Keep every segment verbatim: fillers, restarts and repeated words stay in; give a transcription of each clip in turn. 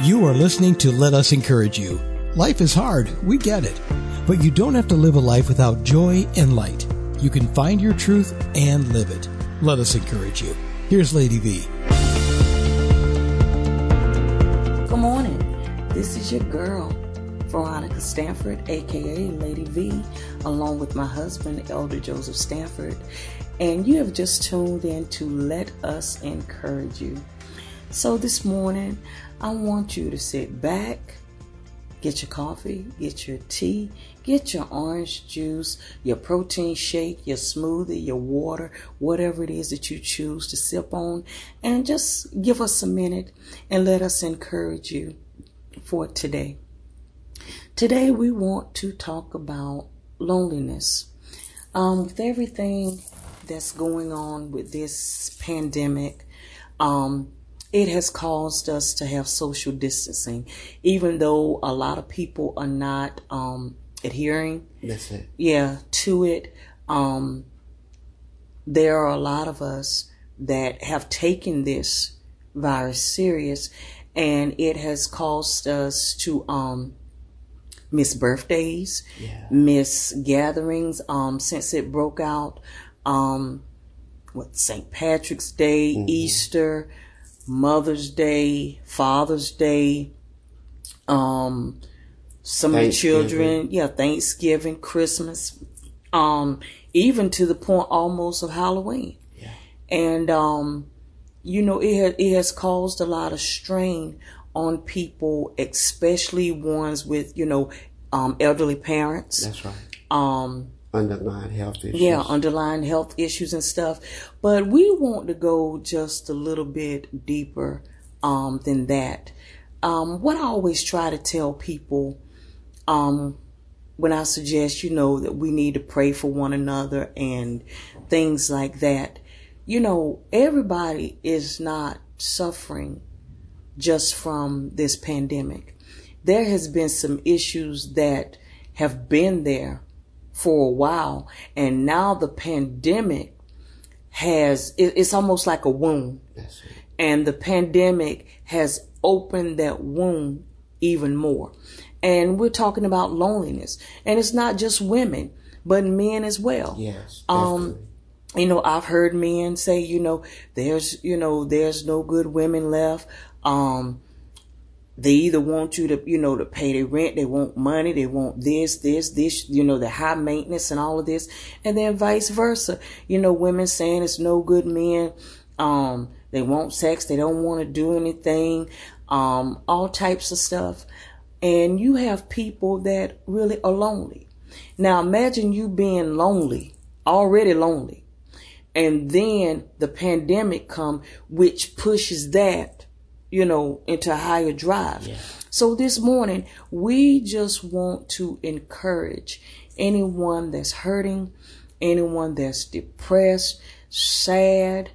You are listening to Let Us Encourage You. Life is hard, we get it, but you don't have to live a life without joy and light. You can find your truth and live it. Let us encourage you. Here's Lady V. Good morning. This is your girl, Veronica Stanford, aka Lady V, along with my husband, Elder Joseph Stanford, and you have just tuned in to Let Us Encourage You. So this morning, I want you to sit back, get your coffee, get your tea, get your orange juice, your protein shake, your smoothie, your water, whatever it is that you choose to sip on, and just give us a minute and let us encourage you for today. Today, we want to talk about loneliness. Um, with everything that's going on with this pandemic, um, it has caused us to have social distancing, even though a lot of people are not um, adhering. That's it. Yeah, to it. Um, there are a lot of us that have taken this virus serious, and it has caused us to um, miss birthdays, yeah. miss gatherings. Um, since it broke out, um, what Saint Patrick's Day, mm-hmm. Easter, Mother's Day, Father's Day, um, some of the children, yeah, Thanksgiving, Christmas, um, even to the point almost of Halloween. Yeah. And, um, you know, it, ha- it has caused a lot of strain on people, especially ones with, you know, um, elderly parents. That's right. Um, Underlying health issues. Yeah, underlying health issues and stuff. But we want to go just a little bit deeper um, than that. Um, what I always try to tell people um, when I suggest, you know, that we need to pray for one another and things like that, you know, everybody is not suffering just from this pandemic. There has been some issues that have been there for a while, and now the pandemic has, it, it's almost like a wound. That's right. And the pandemic has opened that wound even more. And we're talking about loneliness, and it's not just women, but men as well. Yes, definitely. Um, you know, I've heard men say, you know, there's, you know, there's no good women left. Um, They either want you to, you know, to pay their rent. They want money. They want this, this, this, you know, the high maintenance and all of this. And then vice versa. You know, women saying it's no good men. Um, they want sex. They don't want to do anything. Um, all types of stuff. And you have people that really are lonely. Now, imagine you being lonely, already lonely. And then the pandemic come, which pushes that, you know, into a higher drive. Yeah. So this morning, we just want to encourage anyone that's hurting, anyone that's depressed, sad,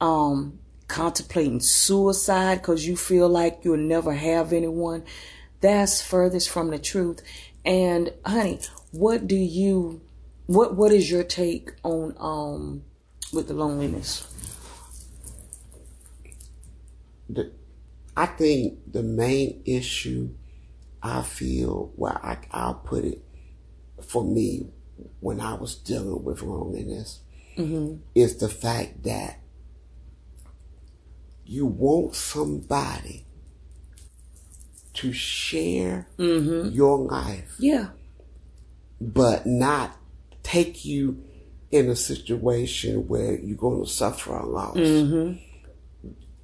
um, contemplating suicide because you feel like you'll never have anyone. That's furthest from the truth. And honey, what do you, what, what is your take on, um, with the loneliness? The- I think the main issue I feel, well, I, I'll put it for me when I was dealing with loneliness, mm-hmm. is the fact that you want somebody to share mm-hmm. your life. Yeah. But not take you in a situation where you're going to suffer a loss. Mm-hmm.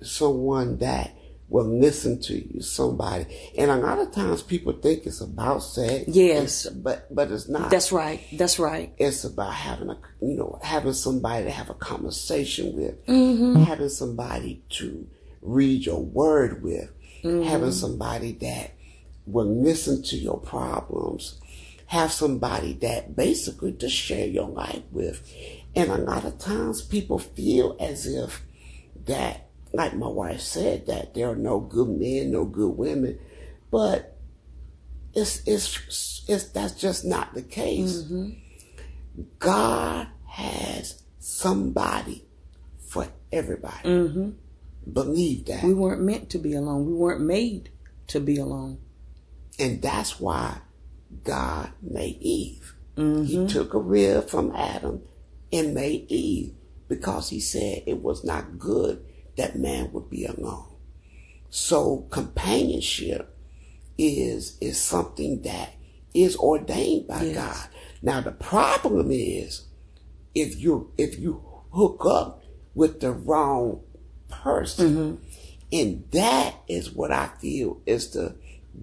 Someone that will listen to you, somebody. And a lot of times people think it's about sex. Yes. It's, but, but it's not. That's right. That's right. It's about having a, you know, having somebody to have a conversation with, mm-hmm. having somebody to read your word with, mm-hmm. having somebody that will listen to your problems, have somebody that basically to share your life with. And a lot of times people feel as if that, like my wife said, that there are no good men, no good women, but it's it's it's that's just not the case. Mm-hmm. God has somebody for everybody. Mm-hmm. Believe that. We weren't meant to be alone. We weren't made to be alone. And that's why God made Eve. Mm-hmm. He took a rib from Adam and made Eve because he said it was not good that man would be alone. So companionship is is something that is ordained by yes. God. Now the problem is if you if you hook up with the wrong person, mm-hmm. and that is what I feel is the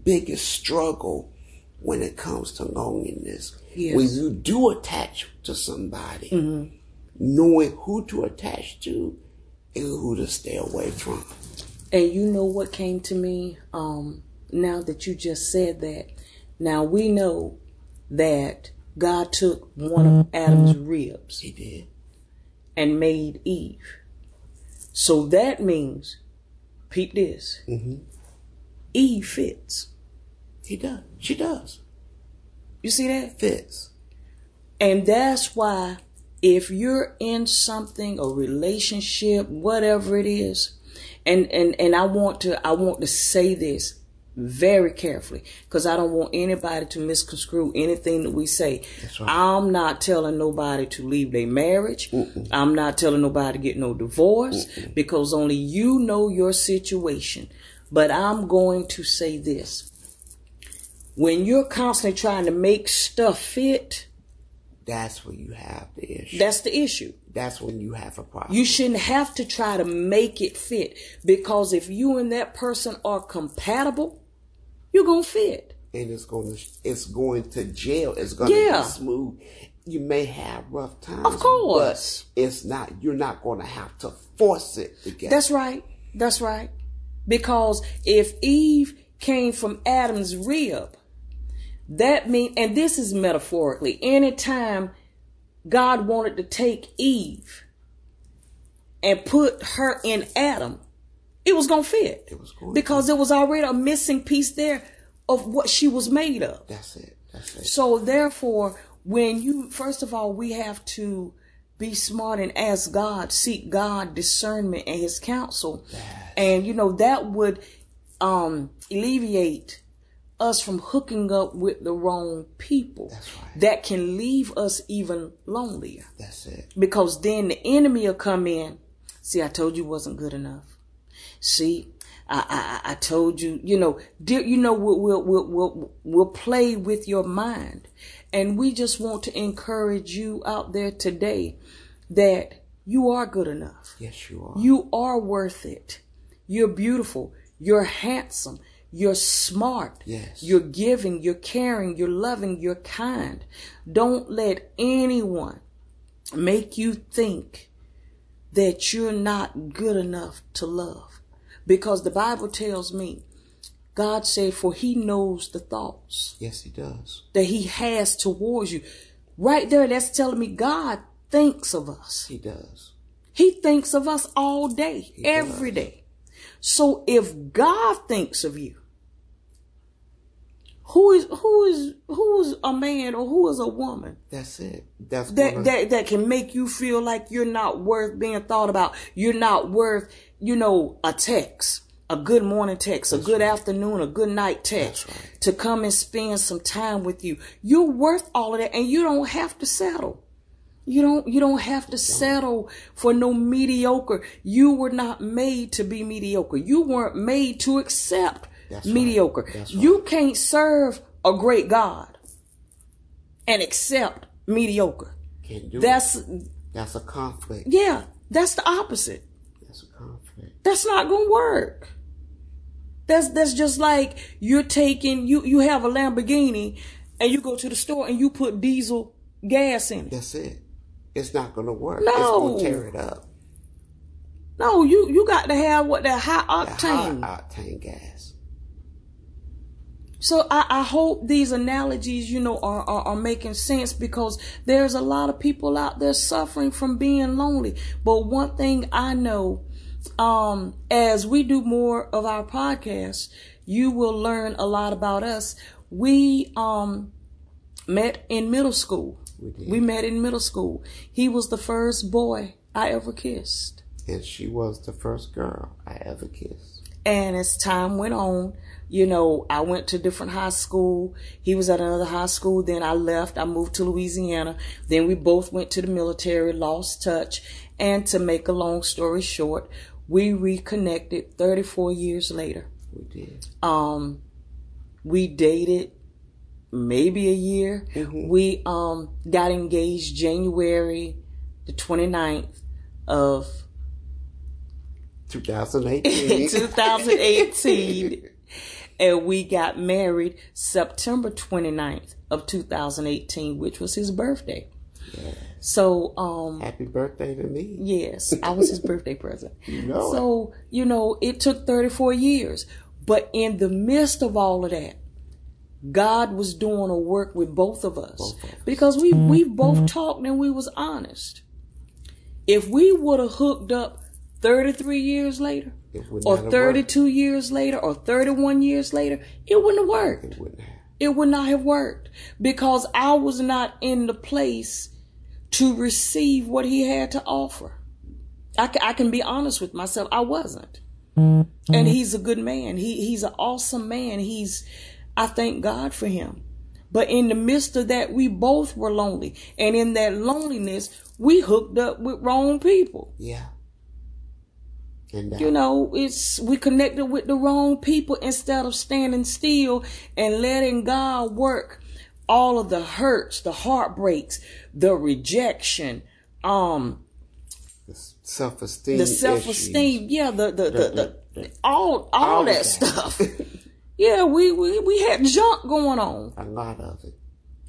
biggest struggle when it comes to loneliness. Yes. When you do attach to somebody, mm-hmm. knowing who to attach to and who to stay away from. And you know what came to me um, now that you just said that? Now we know that God took one of Adam's ribs. He did. And made Eve. So that means, peep this, mm-hmm. Eve fits. He does. She does. You see that? Fits. And that's why if you're in something, a relationship, whatever it is, and, and, and I want to I want to say this very carefully because I don't want anybody to misconstrue anything that we say. That's right. I'm not telling nobody to leave their marriage. Mm-mm. I'm not telling nobody to get no divorce Mm-mm. because only you know your situation. But I'm going to say this. When you're constantly trying to make stuff fit, that's when you have the issue. That's the issue. That's when you have a problem. You shouldn't have to try to make it fit, because if you and that person are compatible, you're going to fit. And it's going to it's going to gel. It's going yeah. to be smooth. You may have rough times. Of course. But it's not, you're not going to have to force it together. That's right. That's right. Because if Eve came from Adam's rib, that means, and this is metaphorically, anytime God wanted to take Eve and put her in Adam, it was going to fit. It was going because to. There was already a missing piece there of what she was made of. That's it. That's it. So therefore, when you, first of all, we have to be smart and ask God, seek God discernment and his counsel. Yes. And, you know, that would um, alleviate us from hooking up with the wrong people. That's right. That can leave us even lonelier. That's it. Because then the enemy will come in. See, I told you wasn't good enough. See, I I, I told you, you know, dear, you know, we'll, we'll we'll we'll we'll play with your mind, and we just want to encourage you out there today that you are good enough. Yes, you are. You are worth it. You're beautiful. You're handsome. You're smart, yes. You're giving, you're caring, you're loving, you're kind. Don't let anyone make you think that you're not good enough to love. Because the Bible tells me, God said, for he knows the thoughts. Yes, he does. That he has towards you. Right there, that's telling me God thinks of us. He does. He thinks of us all day, he every does. Day. So if God thinks of you, Who is who is who is a man or who is a woman? That's it. That's that, that that can make you feel like you're not worth being thought about. You're not worth, you know, a text, a good morning text, that's a good right. afternoon, a good night text right. to come and spend some time with you. You're worth all of that, and you don't have to settle. You don't you don't have to settle for no mediocre. You were not made to be mediocre. You weren't made to accept That's mediocre. Right. That's you right. can't serve a great God and accept mediocre. Can't do that's it. That's a conflict. Yeah, that's the opposite. That's a conflict. That's not gonna work. That's that's just like you're taking you you have a Lamborghini and you go to the store and you put diesel gas in it. That's it. It's not going to work. No. It's going to tear it up. No, you, you got to have what that high octane. The high octane gas. So I, I hope these analogies, you know, are, are, are making sense, because there's a lot of people out there suffering from being lonely. But one thing I know, um, as we do more of our podcasts, you will learn a lot about us. We um, met in middle school. We, we met in middle school. He was the first boy I ever kissed. And she was the first girl I ever kissed. And as time went on, you know, I went to different high school. He was at another high school. Then I left. I moved to Louisiana. Then we both went to the military, lost touch. And to make a long story short, we reconnected thirty-four years later. We did. Um, we dated maybe a year. Mm-hmm. We um, got engaged January the twenty-ninth of twenty eighteen. twenty eighteen. And we got married September twenty-ninth of two thousand eighteen, which was his birthday. Yeah. So, um, happy birthday to me. Yes, I was his birthday present. You know so, it. you know, it took thirty-four years. But in the midst of all of that, God was doing a work with both of us, both of us. because we, we both talked and we was honest. If we would have hooked up thirty-three years later, or thirty-two worked. years later, or thirty-one years later, it wouldn't have worked. It wouldn't have. It would not have worked, because I was not in the place to receive what he had to offer. I, I can be honest with myself. I wasn't. Mm-hmm. And he's a good man. He He's an awesome man. He's, I thank God for him. But in the midst of that, we both were lonely. And in that loneliness, we hooked up with wrong people. Yeah. You know, it's we connected with the wrong people instead of standing still and letting God work all of the hurts, the heartbreaks, the rejection, um, the self-esteem, the self-esteem, issues. yeah, the the, the, the, the, the all all, all that, that stuff. yeah, we, we we had junk going on. A lot of it.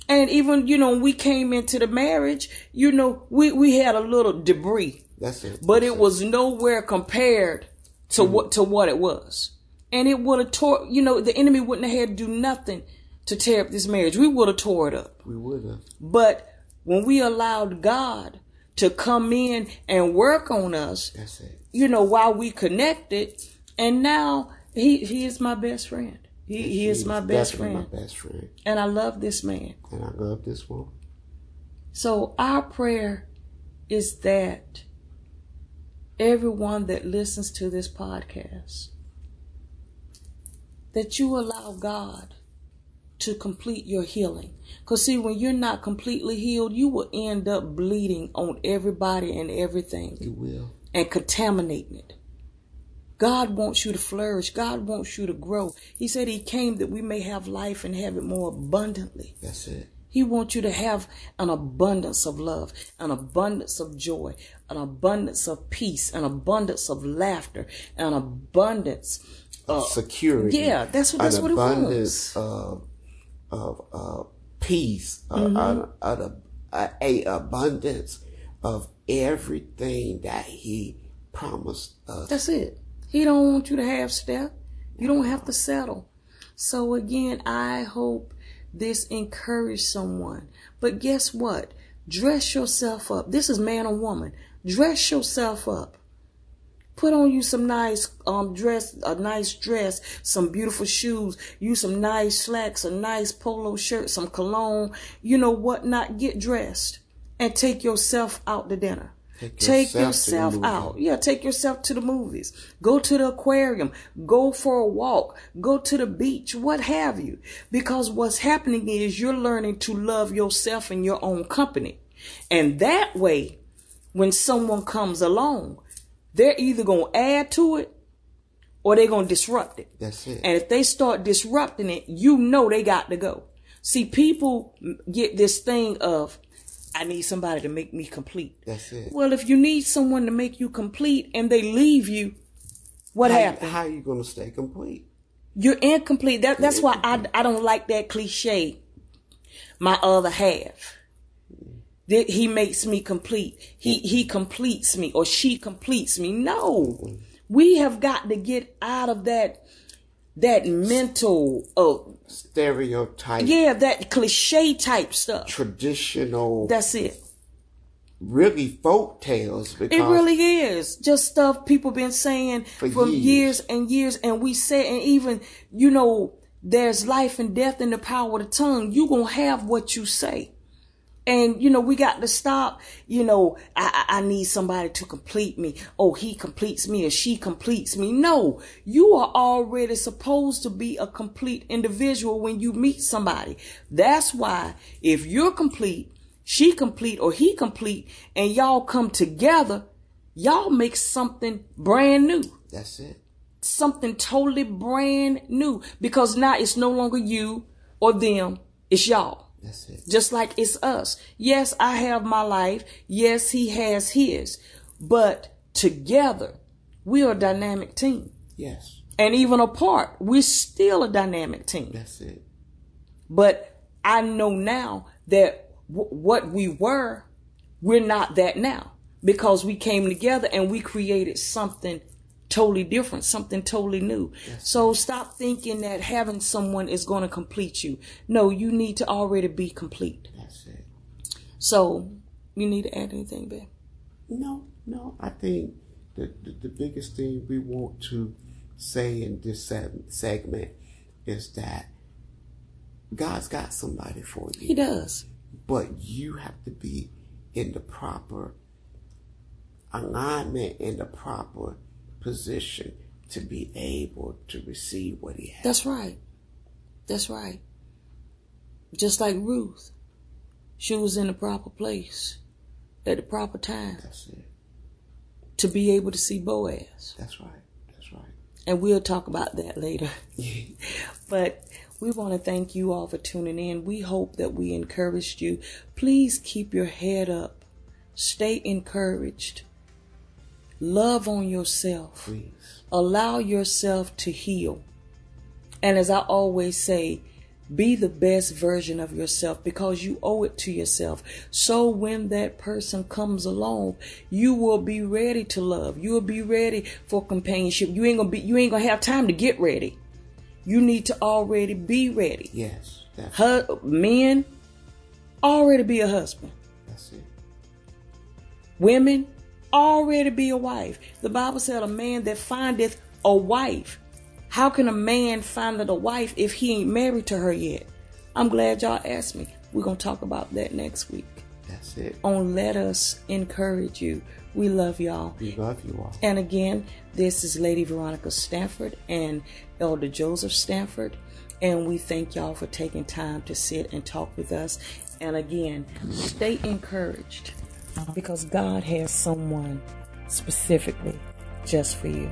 And even, you know, when we came into the marriage, you know, we we had a little debris. That's it. But it was nowhere compared to mm-hmm. what to what it was. And it would have tore, you know, the enemy wouldn't have had to do nothing to tear up this marriage. We would have tore it up. We would have. But when we allowed God to come in and work on us, that's it. You know, while we connected, and now he he is my best friend. He, he, he is, is my best friend. my best friend. And I love this man. And I love this woman. So our prayer is that everyone that listens to this podcast, that you allow God to complete your healing. Because see, when you're not completely healed, you will end up bleeding on everybody and everything. You will. And contaminating it. God wants you to flourish. God wants you to grow. He said he came that we may have life and have it more abundantly. That's it. He wants you to have an abundance of love, an abundance of joy, an abundance of peace, an abundance of laughter, an abundance of uh, security. Yeah, that's what that's what it was. An abundance of of uh, peace, mm-hmm. an, an, an, an abundance of everything that he promised us. That's it. He don't want you to half-step. You don't have to settle. So again, I hope this encourage someone. But guess what? Dress yourself up. This is man or woman. Dress yourself up. Put on you some nice um dress, a nice dress, some beautiful shoes, you some nice slacks, a nice polo shirt, some cologne, you know what not. Get dressed and take yourself out to dinner. Take, take yourself, yourself out. Yeah, take yourself to the movies. Go to the aquarium. Go for a walk. Go to the beach. What have you. Because what's happening is you're learning to love yourself and your own company. And that way, when someone comes along, they're either going to add to it or they're going to disrupt it. That's it. And if they start disrupting it, you know they got to go. See, people get this thing of, I need somebody to make me complete. That's it. Well, if you need someone to make you complete and they leave you, what how, happened? How are you going to stay complete? You're incomplete. That, that's why I, I don't like that cliche, my other half. That he makes me complete. He, he completes me, or she completes me. No. We have got to get out of that That mental of uh, stereotype. Yeah, that cliche type stuff. Traditional. That's it. Really folk tales. Because it really is. Just stuff people been saying for from years. years and years. And we say, and even, you know, there's life and death in the power of the tongue. You gonna have what you say. And, you know, we got to stop, you know, I, I need somebody to complete me. Oh, he completes me or she completes me. No, you are already supposed to be a complete individual when you meet somebody. That's why if you're complete, she complete, or he complete, and y'all come together, y'all make something brand new. That's it. Something totally brand new, because now it's no longer you or them. It's y'all. That's it. Just like it's us. Yes, I have my life. Yes, he has his. But together, we are a dynamic team. Yes. And even apart, we're still a dynamic team. That's it. But I know now that w- what we were, we're not that now. Because we came together and we created something totally different, something totally new. Yes. So stop thinking that having someone is going to complete you. No, you need to already be complete. That's it. So you need to add anything, Ben? No, no. I think the, the, the biggest thing we want to say in this segment is that God's got somebody for you. He does. But you have to be in the proper alignment, in the proper position to be able to receive what he has. That's right. That's right. Just like Ruth, she was in the proper place at the proper time. That's it. To be able to see Boaz. That's right. That's right. And we'll talk about that later. But we want to thank you all for tuning in. We hope that we encouraged you. Please keep your head up. Stay encouraged. Love on yourself. Please. Allow yourself to heal. And as I always say, be the best version of yourself, because you owe it to yourself. So when that person comes along, you will be ready to love. You will be ready for companionship. You ain't gonna be, you ain't gonna have time to get ready. You need to already be ready. Yes. Her, men, already be a husband. That's it. Women, already be a wife. The Bible said a man that findeth a wife. How can a man find a wife if he ain't married to her yet? I'm glad y'all asked me. We're going to talk about that next week. That's it. On Let Us Encourage You. We love y'all. We love you all. And again, this is Lady Veronica Stanford and Elder Joseph Stanford. And we thank y'all for taking time to sit and talk with us. And again, stay encouraged. Because God has someone specifically just for you.